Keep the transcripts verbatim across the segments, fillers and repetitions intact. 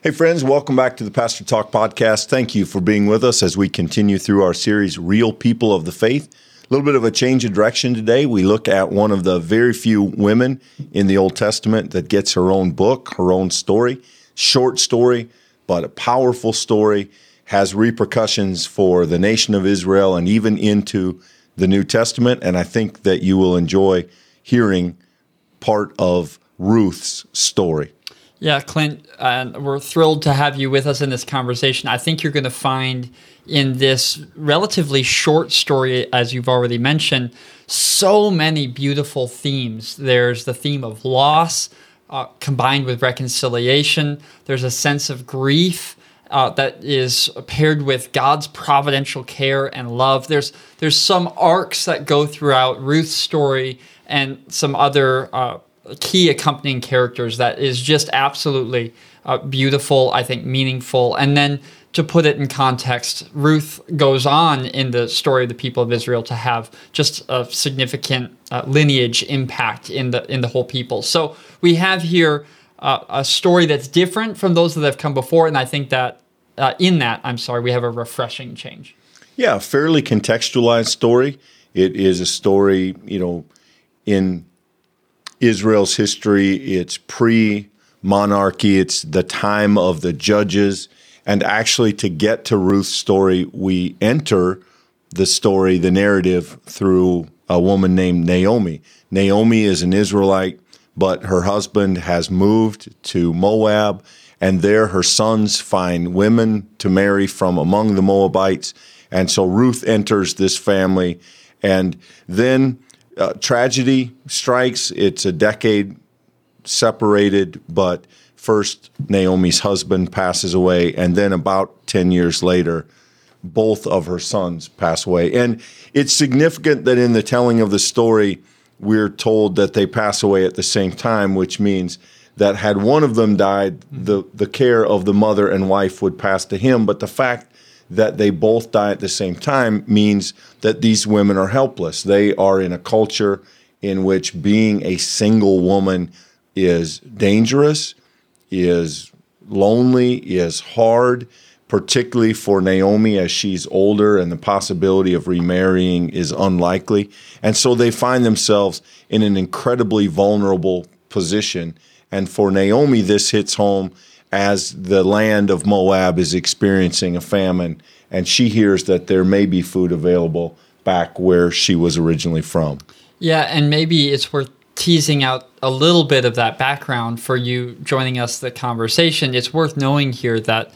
Hey friends, welcome back to the Pastor Talk Podcast. Thank you for being with us as we continue through our series, Real People of the Faith. A little bit of a change of direction today. We look at one of the very few women in the Old Testament that gets her own book, her own story. Short story, but a powerful story. Has repercussions for the nation of Israel and even into the New Testament. And I think that you will enjoy hearing part of Ruth's story. Yeah, Clint, uh, we're thrilled to have you with us in this conversation. I think you're going to find in this relatively short story, as you've already mentioned, so many beautiful themes. There's the theme of loss uh, combined with reconciliation. There's a sense of grief uh, that is paired with God's providential care and love. There's there's some arcs that go throughout Ruth's story and some other uh key accompanying characters that is just absolutely uh, beautiful, I think meaningful. And then to put it in context, Ruth goes on in the story of the people of Israel to have just a significant uh, lineage impact in the in the whole people. So we have here uh, a story that's different from those that have come before, and I think that uh, in that, I'm sorry, we have a refreshing change. Yeah, a fairly contextualized story. It is a story, you know, in Israel's history. It's pre-monarchy, it's the time of the judges, and actually to get to Ruth's story, we enter the story, the narrative, through a woman named Naomi. Naomi is an Israelite, but her husband has moved to Moab, and there her sons find women to marry from among the Moabites, and so Ruth enters this family, and then Uh, tragedy strikes. It's a decade separated, but first Naomi's husband passes away, and then about ten years later, both of her sons pass away. And it's significant that in the telling of the story, we're told that they pass away at the same time, which means that had one of them died, the, the care of the mother and wife would pass to him. But the fact that they both die at the same time means that these women are helpless. They are in a culture in which being a single woman is dangerous, is lonely, is hard, particularly for Naomi as she's older and the possibility of remarrying is unlikely. And so they find themselves in an incredibly vulnerable position. And for Naomi, this hits home as the land of Moab is experiencing a famine, and she hears that there may be food available back where she was originally from. Yeah, and maybe it's worth teasing out a little bit of that background for you joining us the conversation. It's worth knowing here that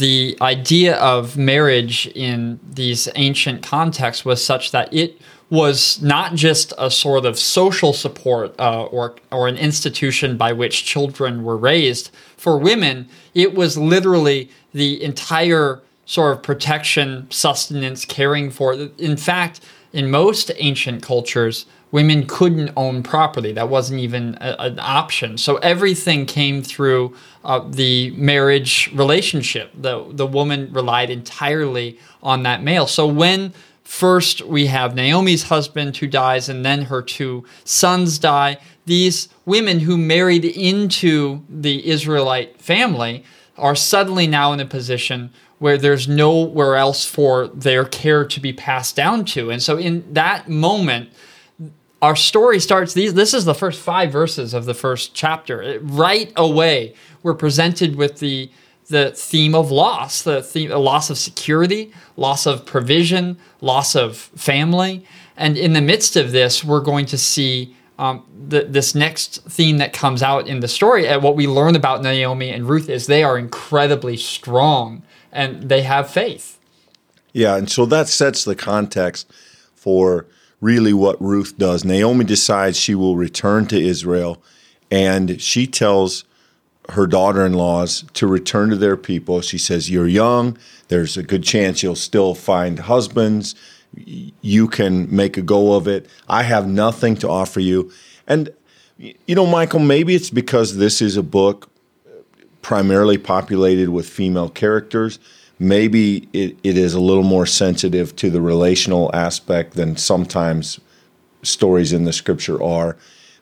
the idea of marriage in these ancient contexts was such that it was not just a sort of social support uh, or or an institution by which children were raised. For women, it was literally the entire sort of protection, sustenance, caring for. In fact, in most ancient cultures, women couldn't own property. That wasn't even a, an option. So everything came through uh, the marriage relationship. The, the woman relied entirely on that male. So when first, we have Naomi's husband who dies, and then her two sons die. These women who married into the Israelite family are suddenly now in a position where there's nowhere else for their care to be passed down to. And so in that moment, our story starts, these, this is the first five verses of the first chapter. Right away, we're presented with the the theme of loss, the theme, the loss of security, loss of provision, loss of family. And in the midst of this, we're going to see um, the, this next theme that comes out in the story. And what we learn about Naomi and Ruth is they are incredibly strong and they have faith. Yeah, and so that sets the context for really what Ruth does. Naomi decides she will return to Israel, and she tells her daughter-in-laws to return to their people. She says, you're young, there's a good chance you'll still find husbands, you can make a go of it, I have nothing to offer you. And, you know, Michael, maybe it's because this is a book primarily populated with female characters, maybe it, it is a little more sensitive to the relational aspect than sometimes stories in the scripture are.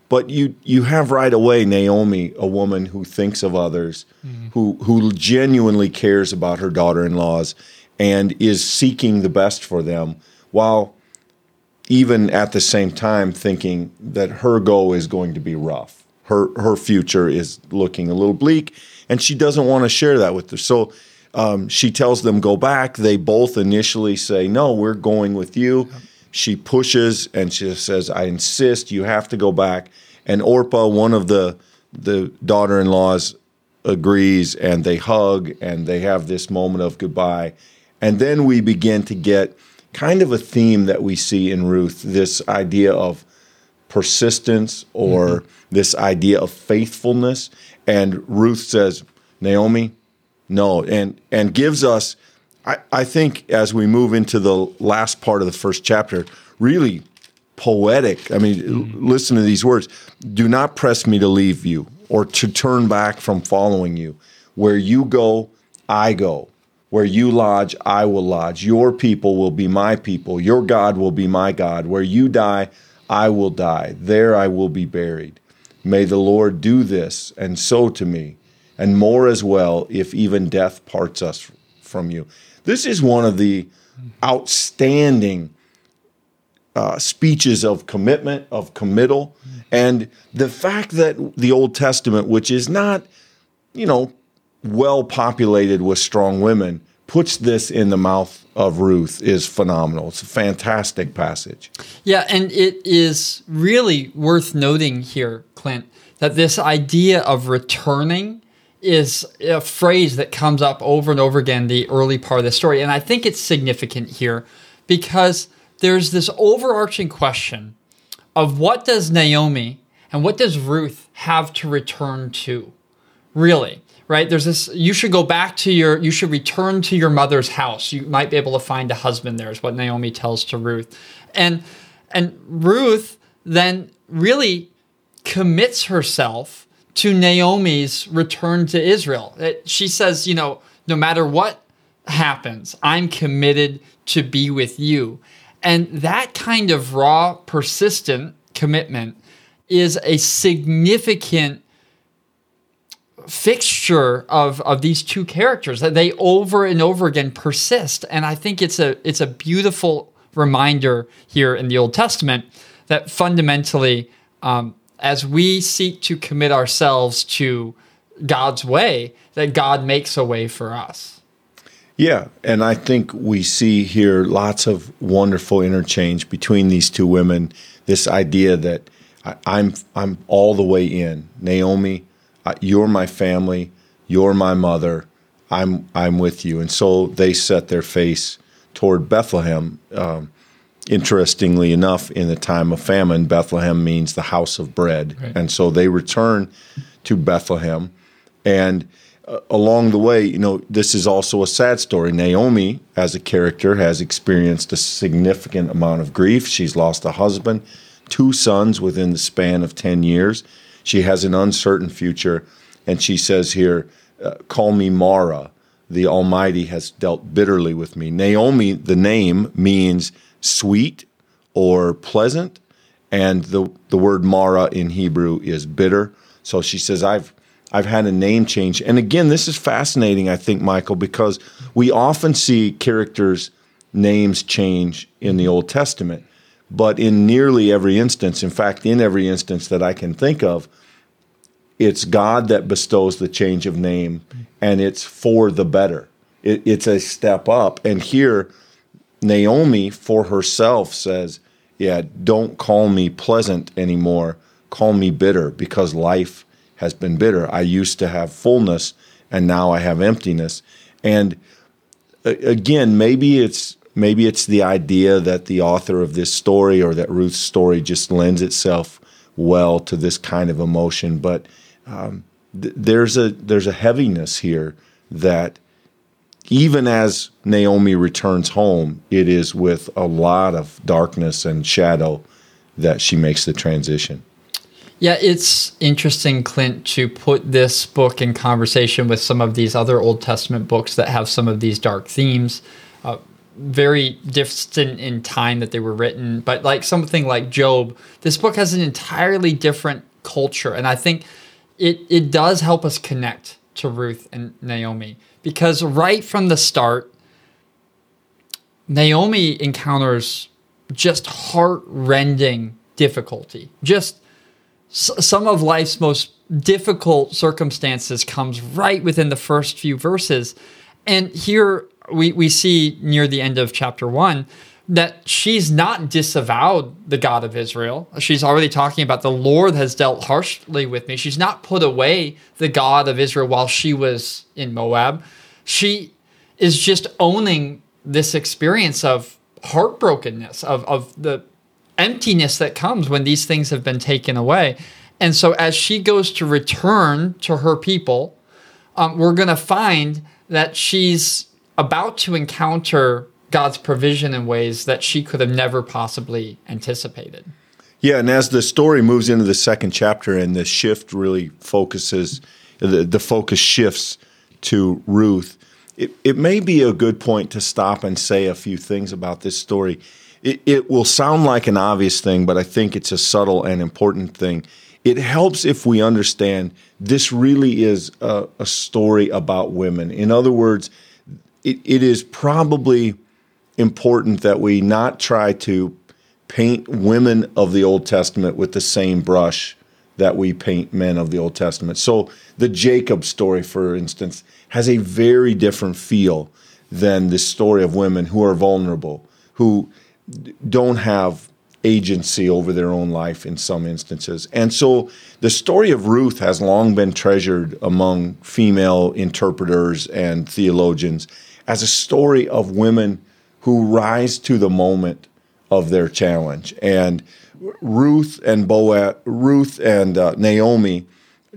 But you you have right away Naomi, a woman who thinks of others, mm-hmm. who who genuinely cares about her daughter-in-laws and is seeking the best for them, while even at the same time thinking that her goal is going to be rough. Her her future is looking a little bleak, and she doesn't want to share that with her. So um, she tells them, go back. They both initially say, no, we're going with you. Yep. She pushes, and she says, I insist, you have to go back. And Orpah, one of the the daughter-in-laws, agrees, and they hug, and they have this moment of goodbye. And then we begin to get kind of a theme that we see in Ruth, this idea of persistence or mm-hmm. this idea of faithfulness. And Ruth says, Naomi, no, and and gives us, I, I think as we move into the last part of the first chapter, really poetic. I mean, mm-hmm. listen to these words. Do not press me to leave you or to turn back from following you. Where you go, I go. Where you lodge, I will lodge. Your people will be my people. Your God will be my God. Where you die, I will die. There I will be buried. May the Lord do this and so to me, and more as well, if even death parts us from you. This is one of the outstanding uh, speeches of commitment, of committal, and the fact that the Old Testament, which is not, you know, well populated with strong women, puts this in the mouth of Ruth is phenomenal. It's a fantastic passage. Yeah, and it is really worth noting here, Clint, that this idea of returning is a phrase that comes up over and over again in the early part of the story. And I think it's significant here because there's this overarching question of what does Naomi and what does Ruth have to return to, really? Right? There's this, you should go back to your, you should return to your mother's house. You might be able to find a husband there is what Naomi tells to Ruth. And, and Ruth then really commits herself to Naomi's return to Israel. It, she says, you know, no matter what happens, I'm committed to be with you. And that kind of raw, persistent commitment is a significant fixture of, of these two characters, that they over and over again persist. And I think it's a it's a beautiful reminder here in the Old Testament that fundamentally, um, as we seek to commit ourselves to God's way, that God makes a way for us. Yeah, and I think we see here lots of wonderful interchange between these two women, this idea that I, I'm I'm all the way in. Naomi, you're my family, you're my mother, I'm I'm with you. And so they set their face toward Bethlehem. Um, interestingly enough, in the time of famine, Bethlehem means the house of bread. Right. And so they return to Bethlehem. And uh, along the way, you know, this is also a sad story. Naomi, as a character, has experienced a significant amount of grief. She's lost a husband, two sons within the span of ten years. She has an uncertain future, and she says here, call me Mara, the Almighty has dealt bitterly with me. Naomi, the name, means sweet or pleasant, and the, the word Mara in Hebrew is bitter. So she says, I've I've had a name change. And again, this is fascinating, I think, Michael, because we often see characters' names change in the Old Testament. But in nearly every instance, in fact, in every instance that I can think of, it's God that bestows the change of name, and it's for the better. It, it's a step up. And here, Naomi, for herself, says, yeah, don't call me pleasant anymore. Call me bitter, because life has been bitter. I used to have fullness, and now I have emptiness. And again, maybe it's Maybe it's the idea that the author of this story or that Ruth's story just lends itself well to this kind of emotion, but um, th- there's a there's a heaviness here that even as Naomi returns home, it is with a lot of darkness and shadow that she makes the transition. Yeah, it's interesting, Clint, to put this book in conversation with some of these other Old Testament books that have some of these dark themes. Uh, very distant in time that they were written. But like something like Job, this book has an entirely different culture. And I think it it does help us connect to Ruth and Naomi, because right from the start, Naomi encounters just heart-rending difficulty. Just s- some of life's most difficult circumstances comes right within the first few verses. And here we, we see near the end of chapter one that she's not disavowed the God of Israel. She's already talking about the Lord has dealt harshly with me. She's not put away the God of Israel while she was in Moab. She is just owning this experience of heartbrokenness, of, of the emptiness that comes when these things have been taken away. And so as she goes to return to her people, um, we're going to find that she's about to encounter God's provision in ways that she could have never possibly anticipated. Yeah, and as the story moves into the second chapter and the shift really focuses, the, the focus shifts to Ruth, It, it may be a good point to stop and say a few things about this story. It, it will sound like an obvious thing, but I think it's a subtle and important thing. It helps if we understand this really is a, a story about women. In other words, it, it is probably important that we not try to paint women of the Old Testament with the same brush that we paint men of the Old Testament. So the Jacob story, for instance, has a very different feel than the story of women who are vulnerable, who don't have agency over their own life in some instances. And so the story of Ruth has long been treasured among female interpreters and theologians as a story of women who rise to the moment of their challenge. And Ruth and Boaz, Ruth and uh, Naomi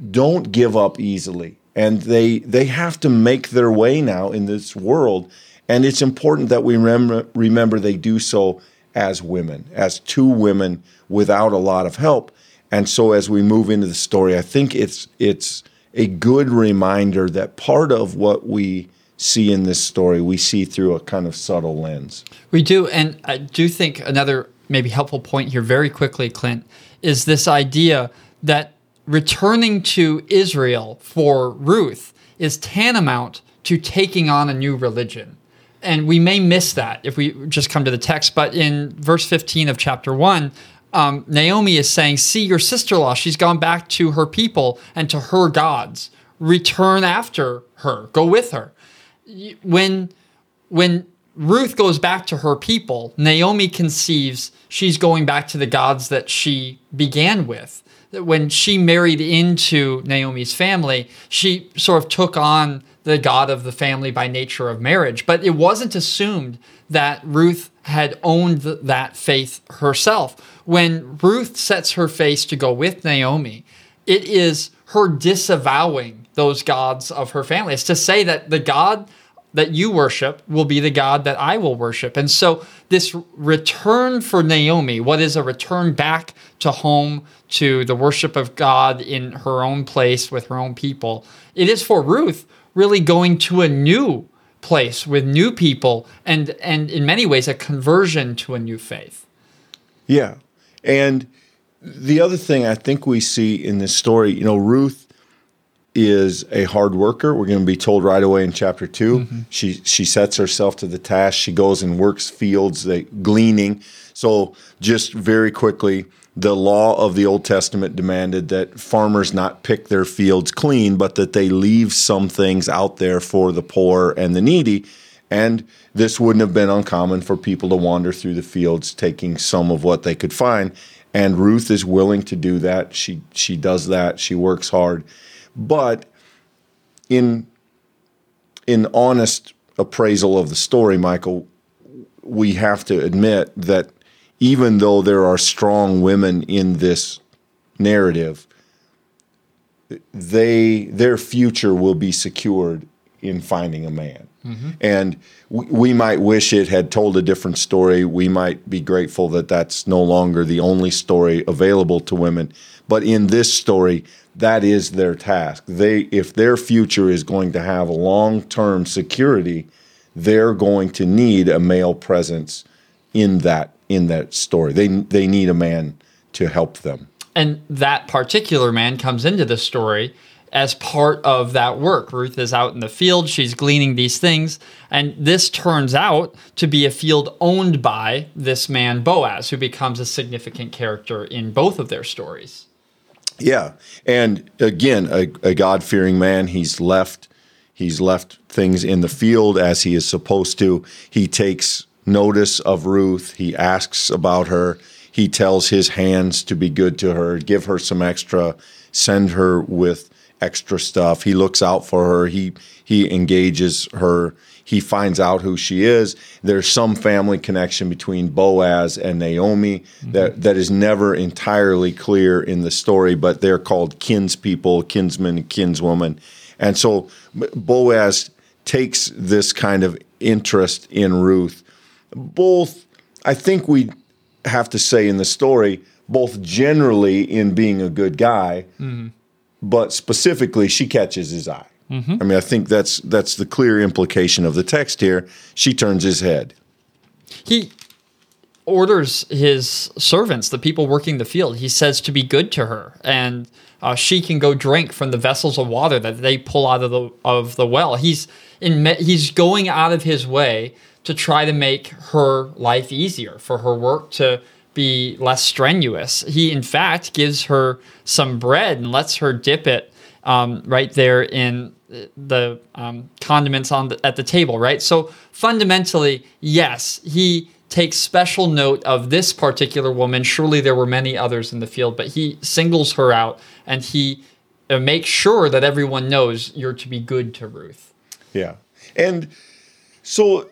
don't give up easily, and they they have to make their way now in this world. And it's important that we rem- remember they do so as women, as two women without a lot of help. And so as we move into the story, I think it's it's a good reminder that part of what we see in this story, we see through a kind of subtle lens. We do, and I do think another maybe helpful point here very quickly, Clint, is this idea that returning to Israel for Ruth is tantamount to taking on a new religion. And we may miss that if we just come to the text, but in verse fifteen of chapter one, um, Naomi is saying, see your sister-in-law, she's gone back to her people and to her gods. Return after her, go with her. When, when Ruth goes back to her people, Naomi conceives she's going back to the gods that she began with. When she married into Naomi's family, she sort of took on the god of the family by nature of marriage. But it wasn't assumed that Ruth had owned that faith herself. When Ruth sets her face to go with Naomi, it is her disavowing those gods of her family. It's to say that the god that you worship will be the God that I will worship. And so this return for Naomi, what is a return back to home, to the worship of God in her own place with her own people, it is for Ruth really going to a new place with new people and, and in many ways a conversion to a new faith. Yeah. And the other thing I think we see in this story, you know, Ruth is a hard worker. We're going to be told right away in chapter two. Mm-hmm. She she sets herself to the task. She goes and works fields, they, gleaning. So just very quickly, the law of the Old Testament demanded that farmers not pick their fields clean, but that they leave some things out there for the poor and the needy. And this wouldn't have been uncommon for people to wander through the fields, taking some of what they could find. And Ruth is willing to do that. She she does that. She works hard. But in in honest appraisal of the story, Michael, we have to admit that even though there are strong women in this narrative, they their future will be secured in finding a man. Mm-hmm. And we, we might wish it had told a different story. We might be grateful that that's no longer the only story available to women. But in this story, that is their task. They, if their future is going to have a long-term security, they're going to need a male presence in that in that story. They they need a man to help them. And that particular man comes into the story as part of that work. Ruth is out in the field. She's gleaning these things. And this turns out to be a field owned by this man, Boaz, who becomes a significant character in both of their stories. Yeah. And again, a, a God-fearing man. He's left he's left things in the field as he is supposed to. He takes notice of Ruth. He asks about her. He tells his hands to be good to her, give her some extra, send her with extra stuff. He looks out for her. He he engages her. He finds out who she is. There's some family connection between Boaz and Naomi mm-hmm. that, that is never entirely clear in the story, but they're called kinspeople, kinsman, kinswoman. And so Boaz takes this kind of interest in Ruth. Both, I think we have to say in the story, both generally in being a good guy, mm-hmm. but specifically, she catches his eye. Mm-hmm. I mean, I think that's that's the clear implication of the text here. She turns his head. He orders his servants, the people working the field, he says to be good to her, and uh, she can go drink from the vessels of water that they pull out of the of the well. He's in, he's going out of his way to try to make her life easier, for her work to be less strenuous. He, in fact, gives her some bread and lets her dip it um, right there in the um, condiments on the, at the table, right? So fundamentally, yes, he takes special note of this particular woman. Surely there were many others in the field, but he singles her out and he uh, makes sure that everyone knows you're to be good to Ruth. Yeah. And so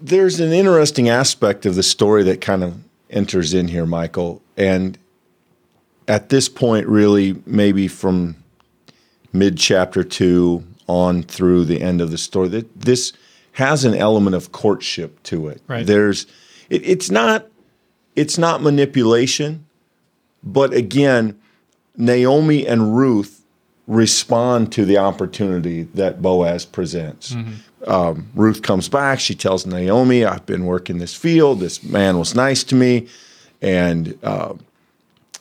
there's an interesting aspect of the story that kind of enters in here, Michael, and at this point, really, maybe from mid-chapter two on through the end of the story, that this has an element of courtship to it. Right. There's, it, it's not, it's not manipulation, but again, Naomi and Ruth respond to the opportunity that Boaz presents. Mm-hmm. Um, Ruth comes back. She tells Naomi, I've been working this field. This man was nice to me. And uh,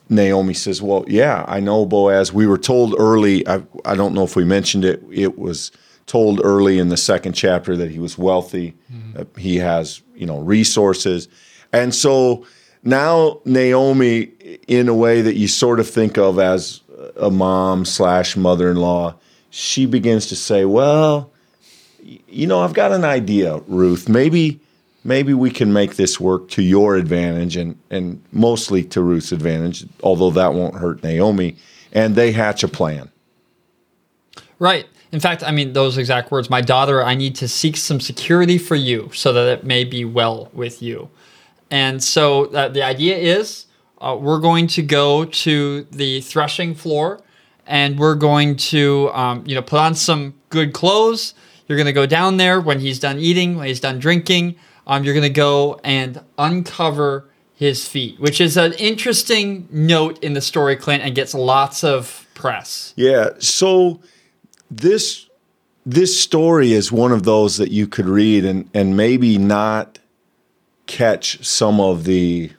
Naomi says, well, yeah, I know, Boaz. We were told early, I, I don't know if we mentioned it, it was told early in the second chapter that he was wealthy. Mm-hmm. Uh, he has, you know, resources. And so now Naomi, in a way that you sort of think of as a mom slash mother-in-law, she begins to say, well, you know, I've got an idea, Ruth. Maybe maybe we can make this work to your advantage and, and mostly to Ruth's advantage, although that won't hurt Naomi. And they hatch a plan. Right. In fact, I mean, those exact words, my daughter, I need to seek some security for you so that it may be well with you. And so uh, the idea is uh, we're going to go to the threshing floor and we're going to, um, you know, put on some good clothes. You're going to go down there when he's done eating, when he's done drinking. Um, you're going to go and uncover his feet, which is an interesting note in the story, Clint, and gets lots of press. Yeah, so this this story is one of those that you could read and, and maybe not catch some of the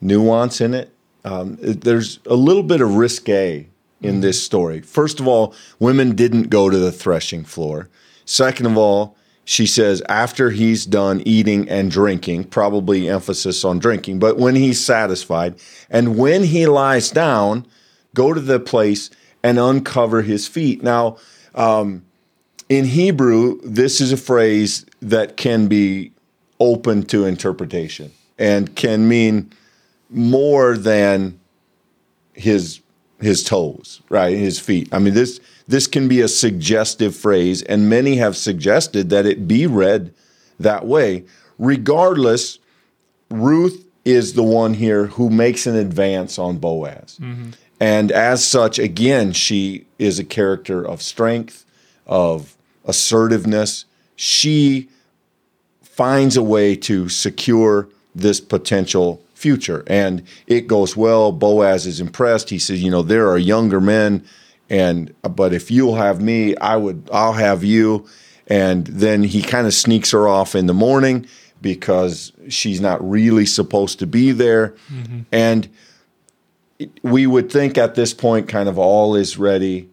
nuance in it. Um, there's a little bit of risque in this story. First of all, women didn't go to the threshing floor. Second of all, she says after he's done eating and drinking, probably emphasis on drinking, but when he's satisfied, and when he lies down, go to the place and uncover his feet. Now, um, in Hebrew, this is a phrase that can be open to interpretation and can mean more than his his toes, right? His feet. I mean, this this can be a suggestive phrase, and many have suggested that it be read that way. Regardless, Ruth is the one here who makes an advance on Boaz. Mm-hmm. And as such, again, she is a character of strength, of assertiveness. She finds a way to secure this potential future. And it goes well. Boaz is impressed. He says, you know, there are younger men, and but if you'll have me, I would, I'll have you. And then he kind of sneaks her off in the morning because she's not really supposed to be there. Mm-hmm. And we would think at this point kind of all is ready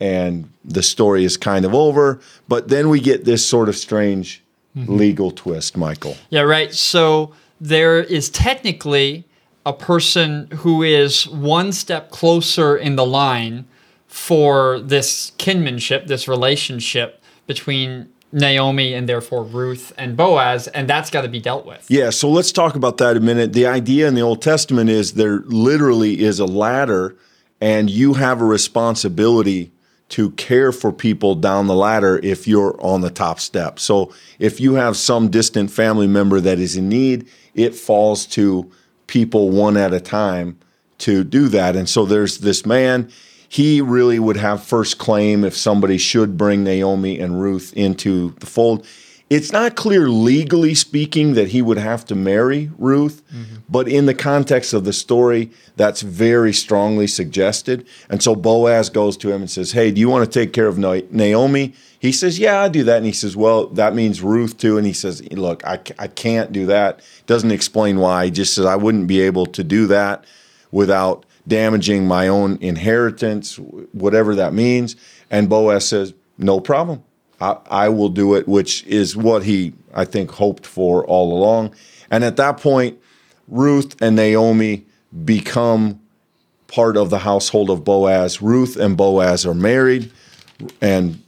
and the story is kind of over. But then we get this sort of strange mm-hmm. legal twist, Michael. Yeah, right. So there is technically a person who is one step closer in the line for this kinship, this relationship between Naomi and therefore Ruth and Boaz, and that's got to be dealt with. Yeah, so let's talk about that a minute. The idea in the Old Testament is there literally is a ladder, and you have a responsibility to care for people down the ladder if you're on the top step. So if you have some distant family member that is in need, it falls to people one at a time to do that. And so there's this man. He really would have first claim if somebody should bring Naomi and Ruth into the fold. It's not clear legally speaking that he would have to marry Ruth, mm-hmm. but in the context of the story, that's very strongly suggested. And so Boaz goes to him and says, hey, do you want to take care of Naomi? He says, yeah, I do that. And he says, well, that means Ruth too. And he says, look, I, I can't do that. Doesn't explain why. He just says, I wouldn't be able to do that without damaging my own inheritance, whatever that means. And Boaz says, no problem. I, I will do it, which is what he, I think, hoped for all along. And at that point, Ruth and Naomi become part of the household of Boaz. Ruth and Boaz are married. And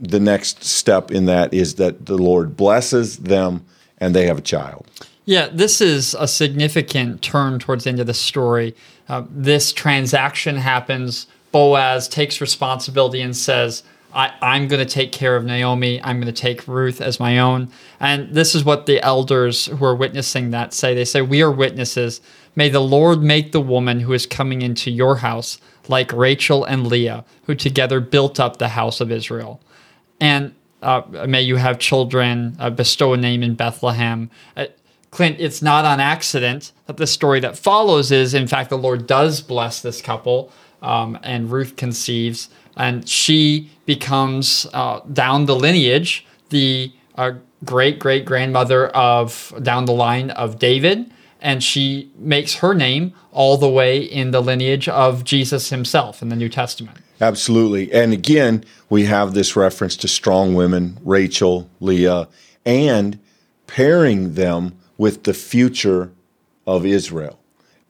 the next step in that is that the Lord blesses them and they have a child. Yeah, this is a significant turn towards the end of the story. Uh, this transaction happens. Boaz takes responsibility and says, I, I'm going to take care of Naomi. I'm going to take Ruth as my own. And this is what the elders who are witnessing that say. They say, we are witnesses. May the Lord make the woman who is coming into your house like Rachel and Leah, who together built up the house of Israel. And uh, may you have children, uh, bestow a name in Bethlehem. Uh, Clint, it's not on accident that the story that follows is, in fact, the Lord does bless this couple, um, and Ruth conceives, and she becomes, uh, down the lineage, the uh, great-great-grandmother of, down the line of David, and she makes her name all the way in the lineage of Jesus himself in the New Testament. Absolutely. And again, we have this reference to strong women, Rachel, Leah, and pairing them with the future of Israel,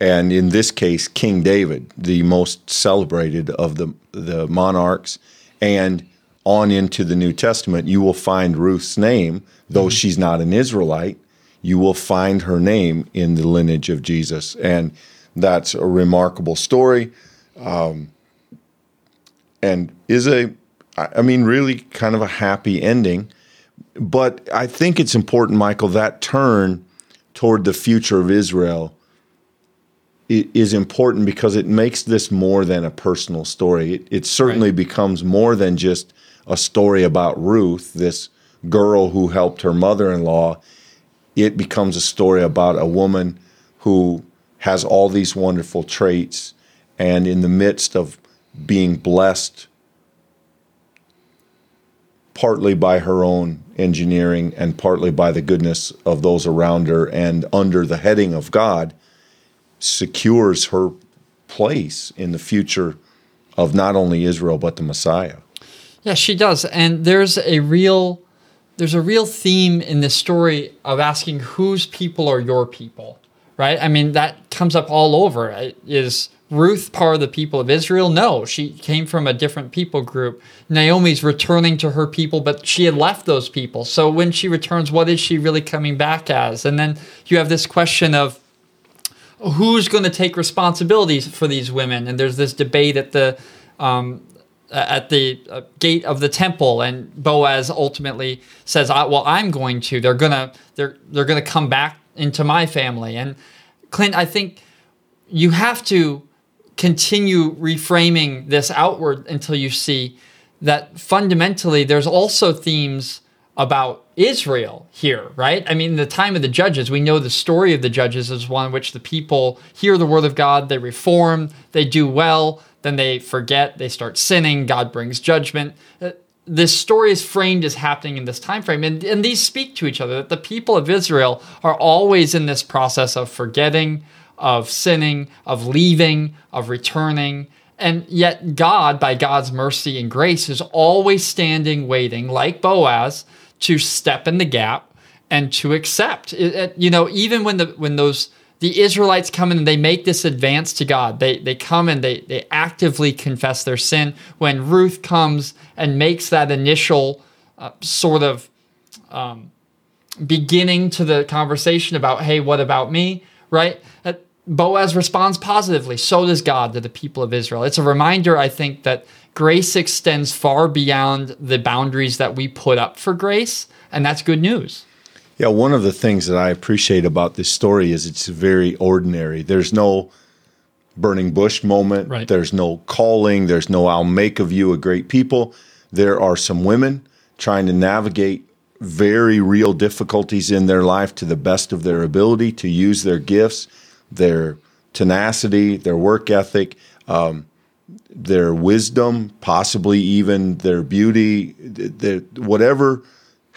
and in this case, King David, the most celebrated of the, the monarchs, and on into the New Testament, you will find Ruth's name, though mm-hmm. she's not an Israelite, you will find her name in the lineage of Jesus, and that's a remarkable story, um, and is a, I mean, really kind of a happy ending, but I think it's important, Michael, that turn toward the future of Israel is important because it makes this more than a personal story. It, it certainly right. becomes more than just a story about Ruth, this girl who helped her mother-in-law. It becomes a story about a woman who has all these wonderful traits, and in the midst of being blessed partly by her own engineering and partly by the goodness of those around her, and under the heading of God, secures her place in the future of not only Israel but the Messiah. Yeah, she does. And there's a real there's a real theme in this story of asking whose people are your people, right? I mean, that comes up all over. It is Ruth part of the people of Israel? No, she came from a different people group. Naomi's returning to her people, but she had left those people. So when she returns, what is she really coming back as? And then you have this question of who's going to take responsibilities for these women? And there's this debate at the um, at the uh, gate of the temple, and Boaz ultimately says, I, "Well, I'm going to. They're gonna they're they're gonna come back into my family." And Clint, I think you have to continue reframing this outward until you see that fundamentally there's also themes about Israel here, right? I mean, the time of the Judges, we know the story of the Judges is one in which the people hear the word of God, they reform, they do well, then they forget, they start sinning, God brings judgment. this story is framed as happening in this time frame, and, and these speak to each other, that the people of Israel are always in this process of forgetting, of sinning, of leaving, of returning, and yet God, by God's mercy and grace, is always standing, waiting, like Boaz, to step in the gap and to accept. It, it, you know, even when the when those the Israelites come in and they make this advance to God. They they come and they, they actively confess their sin. When Ruth comes and makes that initial uh, sort of um, beginning to the conversation about, hey, what about me, right? Uh, Boaz responds positively. So does God to the people of Israel. It's a reminder, I think, that grace extends far beyond the boundaries that we put up for grace, and that's good news. Yeah, one of the things that I appreciate about this story is it's very ordinary. There's no burning bush moment. Right. There's no calling. There's no I'll make of you a great people. There are some women trying to navigate very real difficulties in their life to the best of their ability, to use their gifts, their tenacity, their work ethic, um, their wisdom, possibly even their beauty, their, whatever.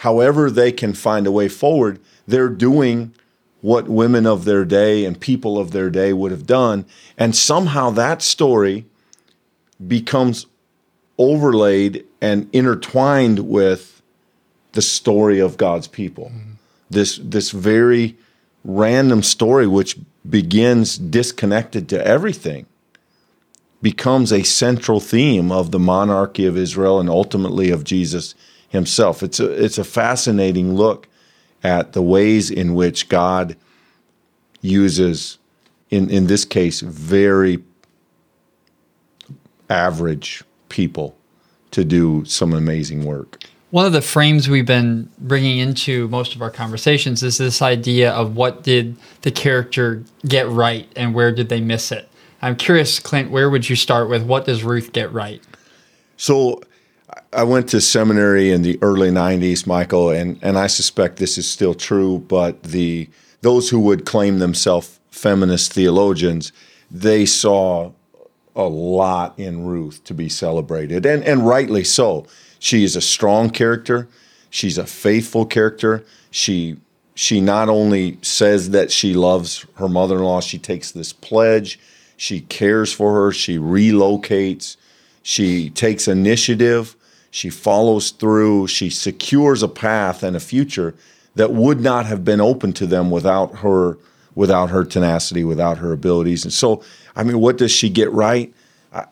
However they can find a way forward, they're doing what women of their day and people of their day would have done. And somehow that story becomes overlaid and intertwined with the story of God's people. Mm-hmm. This, this very random story, which begins disconnected to everything, becomes a central theme of the monarchy of Israel and ultimately of Jesus himself. It's a, it's a fascinating look at the ways in which God uses, in, in this case, very average people to do some amazing work. One of the frames we've been bringing into most of our conversations is this idea of what did the character get right and where did they miss it? I'm curious, Clint, where would you start with what does Ruth get right? So I went to seminary in the early nineties, Michael, and, and I suspect this is still true, but the those who would claim themselves feminist theologians, they saw a lot in Ruth to be celebrated, and, and rightly so. She is a strong character. She's a faithful character. She, she not only says that she loves her mother-in-law, she takes this pledge. She cares for her. She relocates. She takes initiative. She follows through. She secures a path and a future that would not have been open to them without her, without her tenacity, without her abilities. And so, I mean, what does she get right? I,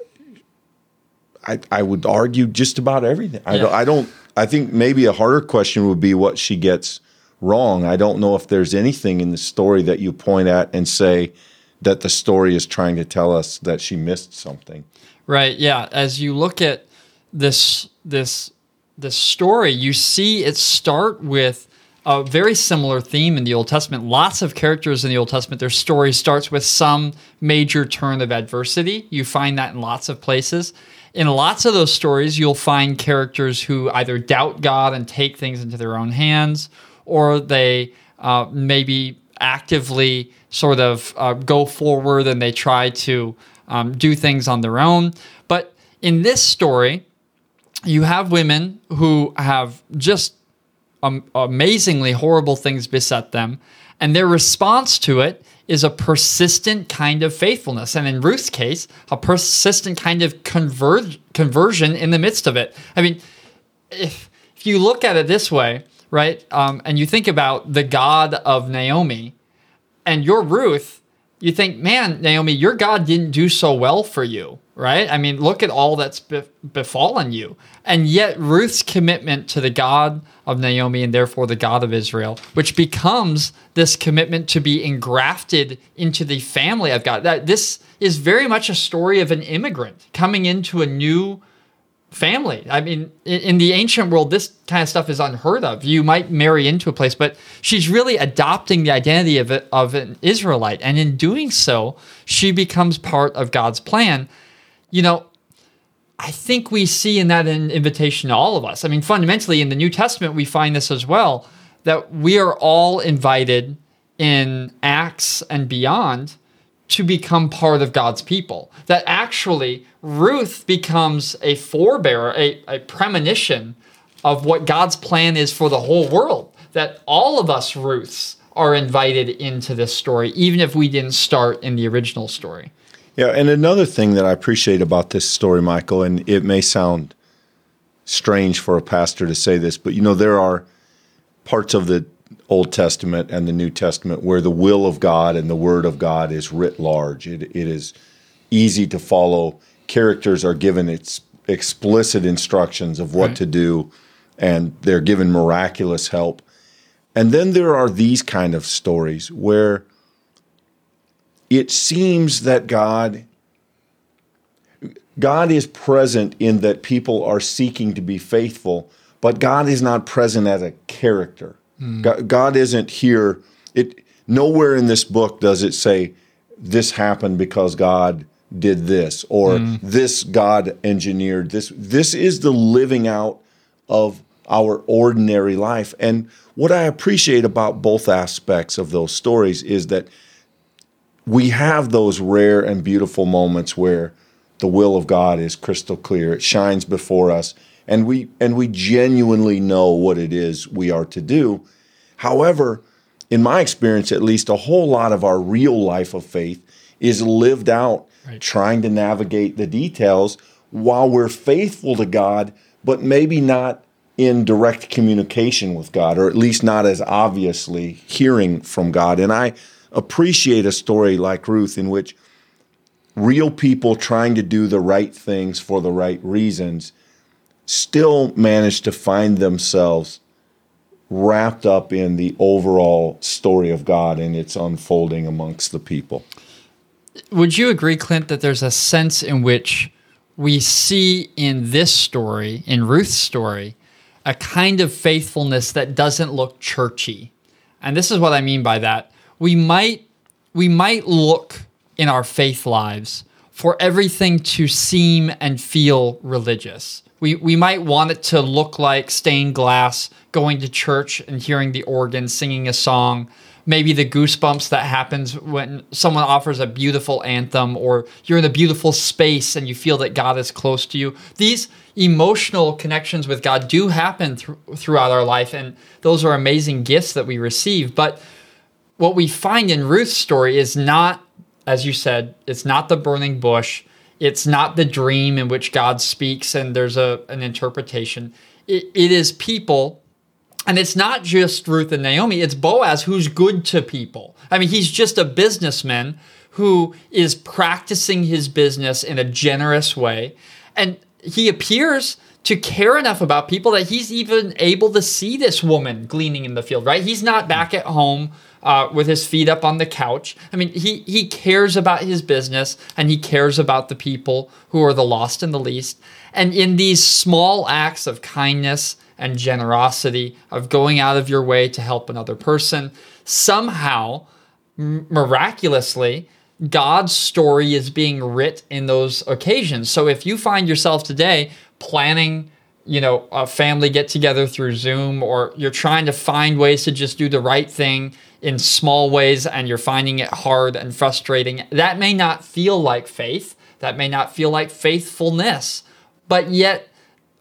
I, I would argue just about everything. Yeah. I, don't, I don't. I think maybe a harder question would be what she gets wrong. I don't know if there's anything in the story that you point at and say that the story is trying to tell us that she missed something. Right. Yeah. As you look at this this this story, you see it start with a very similar theme in the Old Testament. Lots of characters in the Old Testament, their story starts with some major turn of adversity. You find that in lots of places. In lots of those stories, you'll find characters who either doubt God and take things into their own hands, or they uh, maybe actively sort of uh, go forward and they try to um, do things on their own. But in this story, you have women who have just um, amazingly horrible things beset them, and their response to it is a persistent kind of faithfulness. And in Ruth's case, a persistent kind of conver- conversion in the midst of it. I mean, if, if you look at it this way, right, um, and you think about the God of Naomi, and you're Ruth, you think, man, Naomi, your God didn't do so well for you, right? I mean, look at all that's be- befallen you. And yet Ruth's commitment to the God of Naomi and therefore the God of Israel, which becomes this commitment to be engrafted into the family of God. That this is very much a story of an immigrant coming into a new family. I mean, in the ancient world, this kind of stuff is unheard of. You might marry into a place, but she's really adopting the identity of, a, of an Israelite. And in doing so, she becomes part of God's plan. You know, I think we see in that an invitation to all of us. I mean, fundamentally, in the New Testament, we find this as well, that we are all invited in Acts and beyond to become part of God's people. That actually Ruth becomes a forebearer, a, a premonition of what God's plan is for the whole world. That all of us Ruths are invited into this story, even if we didn't start in the original story. Yeah, and another thing that I appreciate about this story, Michael, and it may sound strange for a pastor to say this, but you know, there are parts of the Old Testament and the New Testament where the will of God and the Word of God is writ large. It, it is easy to follow. Characters are given its explicit instructions of what right. to do, and they're given miraculous help. And then there are these kind of stories where it seems that God, God is present in that people are seeking to be faithful, but God is not present as a character. Mm. God, God isn't here. It nowhere in this book does it say, this happened because God did this, or mm. this God engineered this. This is the living out of our ordinary life. And what I appreciate about both aspects of those stories is that we have those rare and beautiful moments where the will of God is crystal clear. It shines before us, and we and we genuinely know what it is we are to do. However, in my experience, at least, a whole lot of our real life of faith is lived out right. trying to navigate the details while we're faithful to God, but maybe not in direct communication with God, or at least not as obviously hearing from God. And I appreciate a story like Ruth in which real people trying to do the right things for the right reasons still manage to find themselves wrapped up in the overall story of God and its unfolding amongst the people. Would you agree, Clint, that there's a sense in which we see in this story, in Ruth's story, a kind of faithfulness that doesn't look churchy? And this is what I mean by that. We might we might look in our faith lives for everything to seem and feel religious. We we might want it to look like stained glass, going to church and hearing the organ, singing a song, maybe the goosebumps that happens when someone offers a beautiful anthem, or you're in a beautiful space and you feel that God is close to you. These emotional connections with God do happen th- throughout our life, and those are amazing gifts that we receive. But what we find in Ruth's story is not, as you said, it's not the burning bush. It's not the dream in which God speaks and there's a an interpretation. It, it is people. And it's not just Ruth and Naomi, it's Boaz who's good to people. I mean, he's just a businessman who is practicing his business in a generous way. And he appears to care enough about people that he's even able to see this woman gleaning in the field, right? He's not back at home uh, with his feet up on the couch. I mean, he, he cares about his business, and he cares about the people who are the lost and the least. And in these small acts of kindness and generosity, of going out of your way to help another person, somehow, m- miraculously, God's story is being writ in those occasions. So if you find yourself today planning, you know, a family get-together through Zoom, or you're trying to find ways to just do the right thing in small ways and you're finding it hard and frustrating, that may not feel like faith. That may not feel like faithfulness. But yet,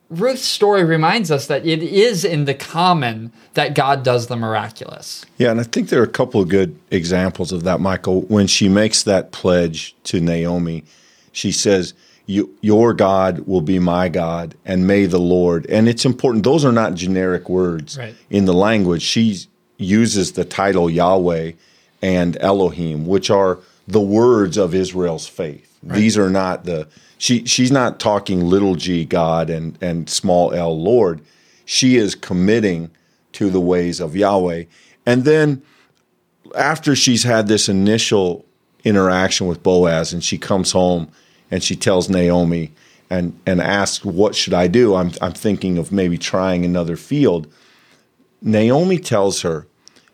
Ruth's story reminds us that it is in the common that God does the miraculous. Yeah, and I think there are a couple of good examples of that, Michael. When she makes that pledge to Naomi, she says, you, your God will be my God, and may the Lord. And it's important. Those are not generic words right. in the language. She uses the title Yahweh and Elohim, which are the words of Israel's faith. Right. These are not the, she. she's not talking little g God and, and small l Lord. She is committing to the ways of Yahweh. And then after she's had this initial interaction with Boaz and she comes home and she tells Naomi and, and asks, what should I do? I'm I'm thinking of maybe trying another field. Naomi tells her,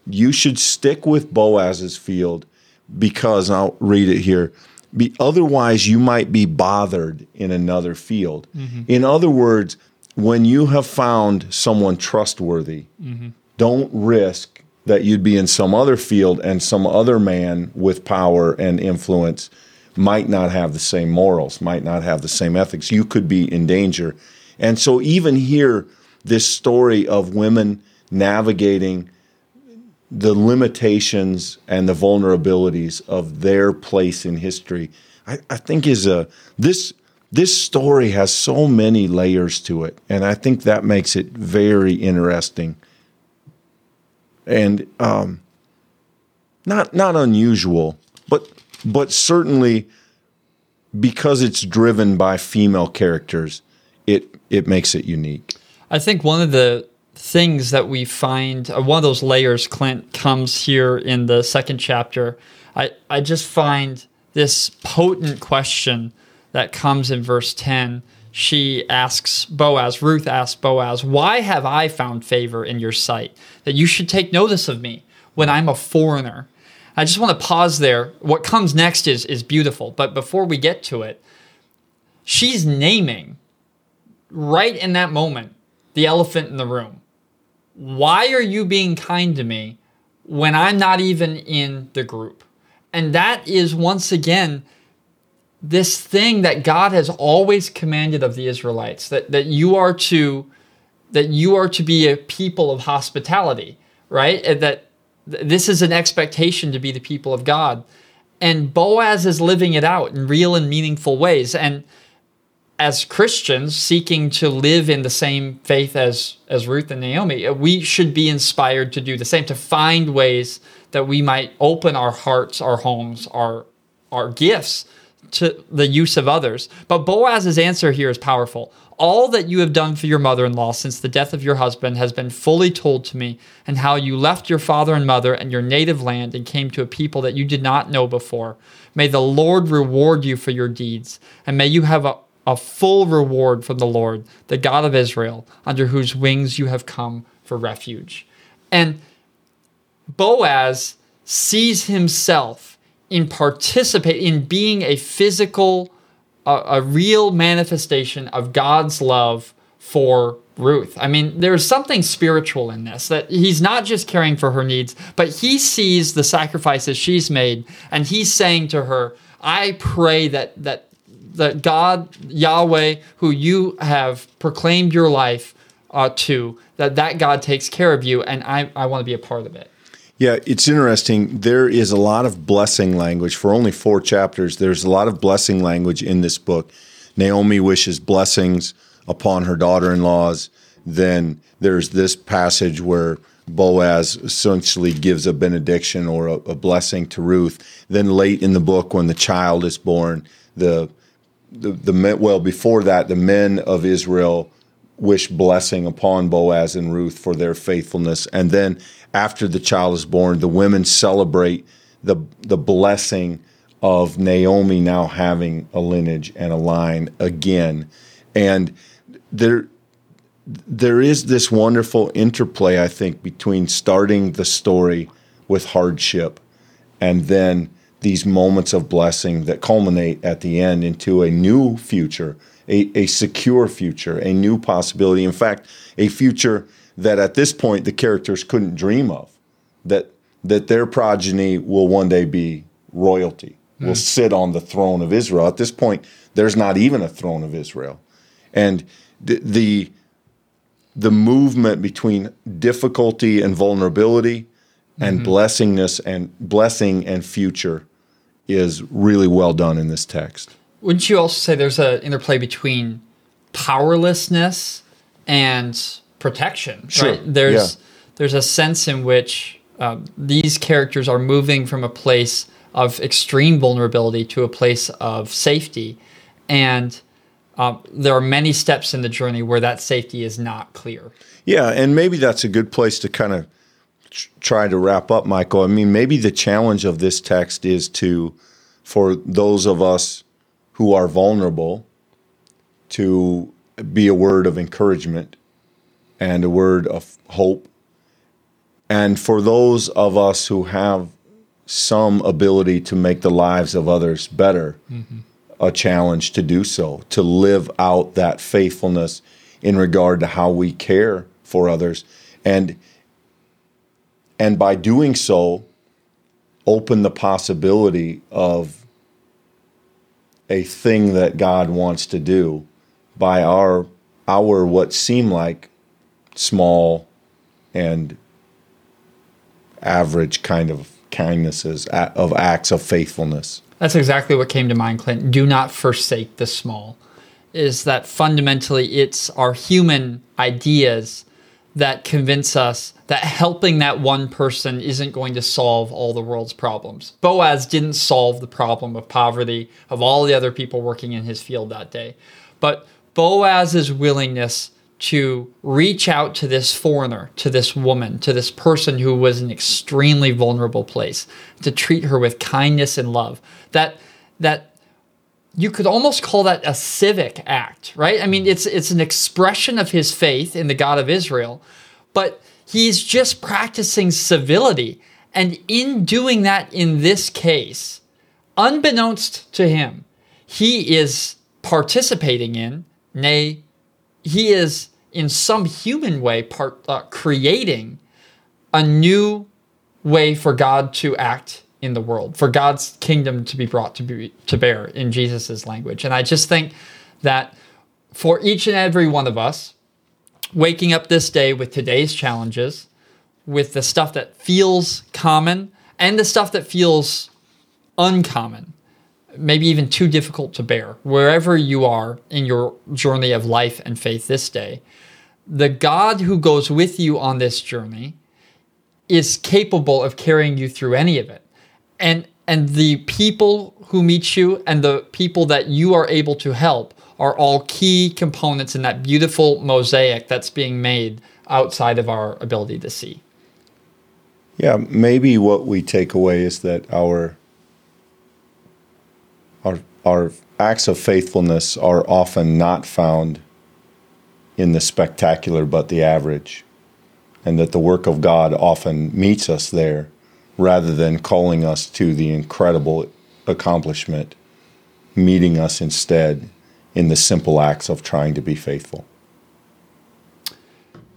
you should stick with Boaz's field because, and I'll read it here, Be, otherwise, you might be bothered in another field. Mm-hmm. In other words, when you have found someone trustworthy, mm-hmm. don't risk that you'd be in some other field and some other man with power and influence might not have the same morals, might not have the same ethics. You could be in danger. And so even here, this story of women navigating the limitations and the vulnerabilities of their place in history, I, I think is a, this this story has so many layers to it, and I think that makes it very interesting. And um, not not unusual, but but certainly because it's driven by female characters, it it makes it unique. I think one of the things that we find, uh, one of those layers, Clint, comes here in the second chapter. I, I just find this potent question that comes in verse ten. She asks Boaz, Ruth asks Boaz, "Why have I found favor in your sight, that you should take notice of me when I'm a foreigner?" I just want to pause there. What comes next is, is beautiful, but before we get to it, she's naming, right in that moment, the elephant in the room. Why are you being kind to me when I'm not even in the group? And that is, once again, this thing that God has always commanded of the Israelites, that, that you are to that you are to be a people of hospitality, right? And that th- this is an expectation to be the people of God. And Boaz is living it out in real and meaningful ways. And as Christians seeking to live in the same faith as, as Ruth and Naomi, we should be inspired to do the same, to find ways that we might open our hearts, our homes, our our gifts to the use of others. But Boaz's answer here is powerful. "All that you have done for your mother-in-law since the death of your husband has been fully told to me, and how you left your father and mother and your native land and came to a people that you did not know before. May the Lord reward you for your deeds, and may you have a, a full reward from the Lord, the God of Israel, under whose wings you have come for refuge." And Boaz sees himself in participate in being a physical, uh, a real manifestation of God's love for Ruth. I mean, there's something spiritual in this, that he's not just caring for her needs, but he sees the sacrifices she's made, and he's saying to her, "I pray that that that God, Yahweh, who you have proclaimed your life uh, to, that that God takes care of you, and I, I want to be a part of it." Yeah, it's interesting. There is a lot of blessing language. For only four chapters, there's a lot of blessing language in this book. Naomi wishes blessings upon her daughter-in-laws. Then there's this passage where Boaz essentially gives a benediction or a, a blessing to Ruth. Then late in the book, when the child is born, the the, the men, well, before that, the men of Israel wish blessing upon Boaz and Ruth for their faithfulness. And then after the child is born, the women celebrate the the blessing of Naomi now having a lineage and a line again. And there there is this wonderful interplay, I think, between starting the story with hardship and then these moments of blessing that culminate at the end into a new future, a, a secure future, a new possibility. In fact, a future that at this point the characters couldn't dream of, that that their progeny will one day be royalty, mm. will sit on the throne of Israel. At this point, there's not even a throne of Israel. And the the, the movement between difficulty and vulnerability and mm-hmm. blessingness and blessing and future is really well done in this text. Wouldn't you also say there's an interplay between powerlessness and protection? Sure. Right? There's yeah. there's a sense in which uh, these characters are moving from a place of extreme vulnerability to a place of safety, and uh, there are many steps in the journey where that safety is not clear. Yeah, and maybe that's a good place to kind of try to wrap up, Michael. I mean, maybe the challenge of this text is to, for those of us who are vulnerable, to be a word of encouragement and a word of hope. And for those of us who have some ability to make the lives of others better, mm-hmm. a challenge to do so, to live out that faithfulness in regard to how we care for others. And and by doing so, open the possibility of a thing that God wants to do by our our what seem like small and average kind of kindnesses, of acts of faithfulness. That's exactly what came to mind, Clint. Do not forsake the small. Is that fundamentally it's our human ideas that convince us that helping that one person isn't going to solve all the world's problems. Boaz didn't solve the problem of poverty of all the other people working in his field that day. But Boaz's willingness to reach out to this foreigner, to this woman, to this person who was in an extremely vulnerable place, to treat her with kindness and love, that that you could almost call that a civic act, right? I mean, it's it's an expression of his faith in the God of Israel, but he's just practicing civility. And in doing that, in this case, unbeknownst to him, he is participating in, nay, he is in some human way part, uh, creating a new way for God to act in the world, for God's kingdom to be brought to be, to bear in Jesus's language. And I just think that for each and every one of us, waking up this day with today's challenges, with the stuff that feels common and the stuff that feels uncommon, maybe even too difficult to bear, wherever you are in your journey of life and faith this day, the God who goes with you on this journey is capable of carrying you through any of it. And and the people who meet you and the people that you are able to help are all key components in that beautiful mosaic that's being made outside of our ability to see. Yeah, maybe what we take away is that our our our acts of faithfulness are often not found in the spectacular but the average, and that the work of God often meets us there, rather than calling us to the incredible accomplishment, meeting us instead in the simple acts of trying to be faithful.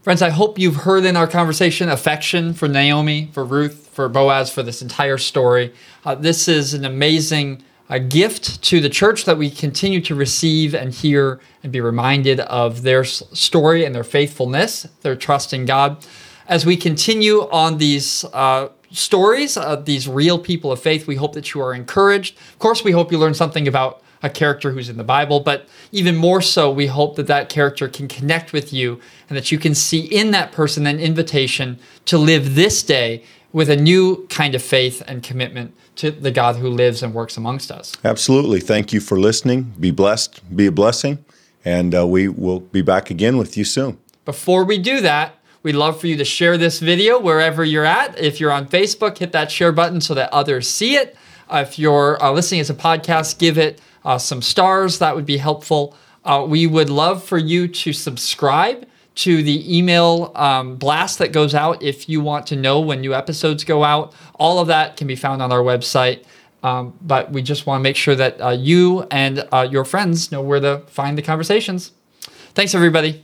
Friends, I hope you've heard in our conversation affection for Naomi, for Ruth, for Boaz, for this entire story. Uh, this is an amazing uh, gift to the church that we continue to receive and hear and be reminded of their story and their faithfulness, their trust in God. As we continue on these uh, stories of these real people of faith, we hope that you are encouraged. Of course, we hope you learn something about a character who's in the Bible, but even more so, we hope that that character can connect with you and that you can see in that person an invitation to live this day with a new kind of faith and commitment to the God who lives and works amongst us. Absolutely. Thank you for listening. Be blessed. Be a blessing. And uh, we will be back again with you soon. Before we do that, we'd love for you to share this video wherever you're at. If you're on Facebook, hit that share button so that others see it. Uh, if you're uh, listening as a podcast, give it uh, some stars. That would be helpful. Uh, we would love for you to subscribe to the email um, blast that goes out if you want to know when new episodes go out. All of that can be found on our website. Um, but we just want to make sure that uh, you and uh, your friends know where to find the conversations. Thanks, everybody.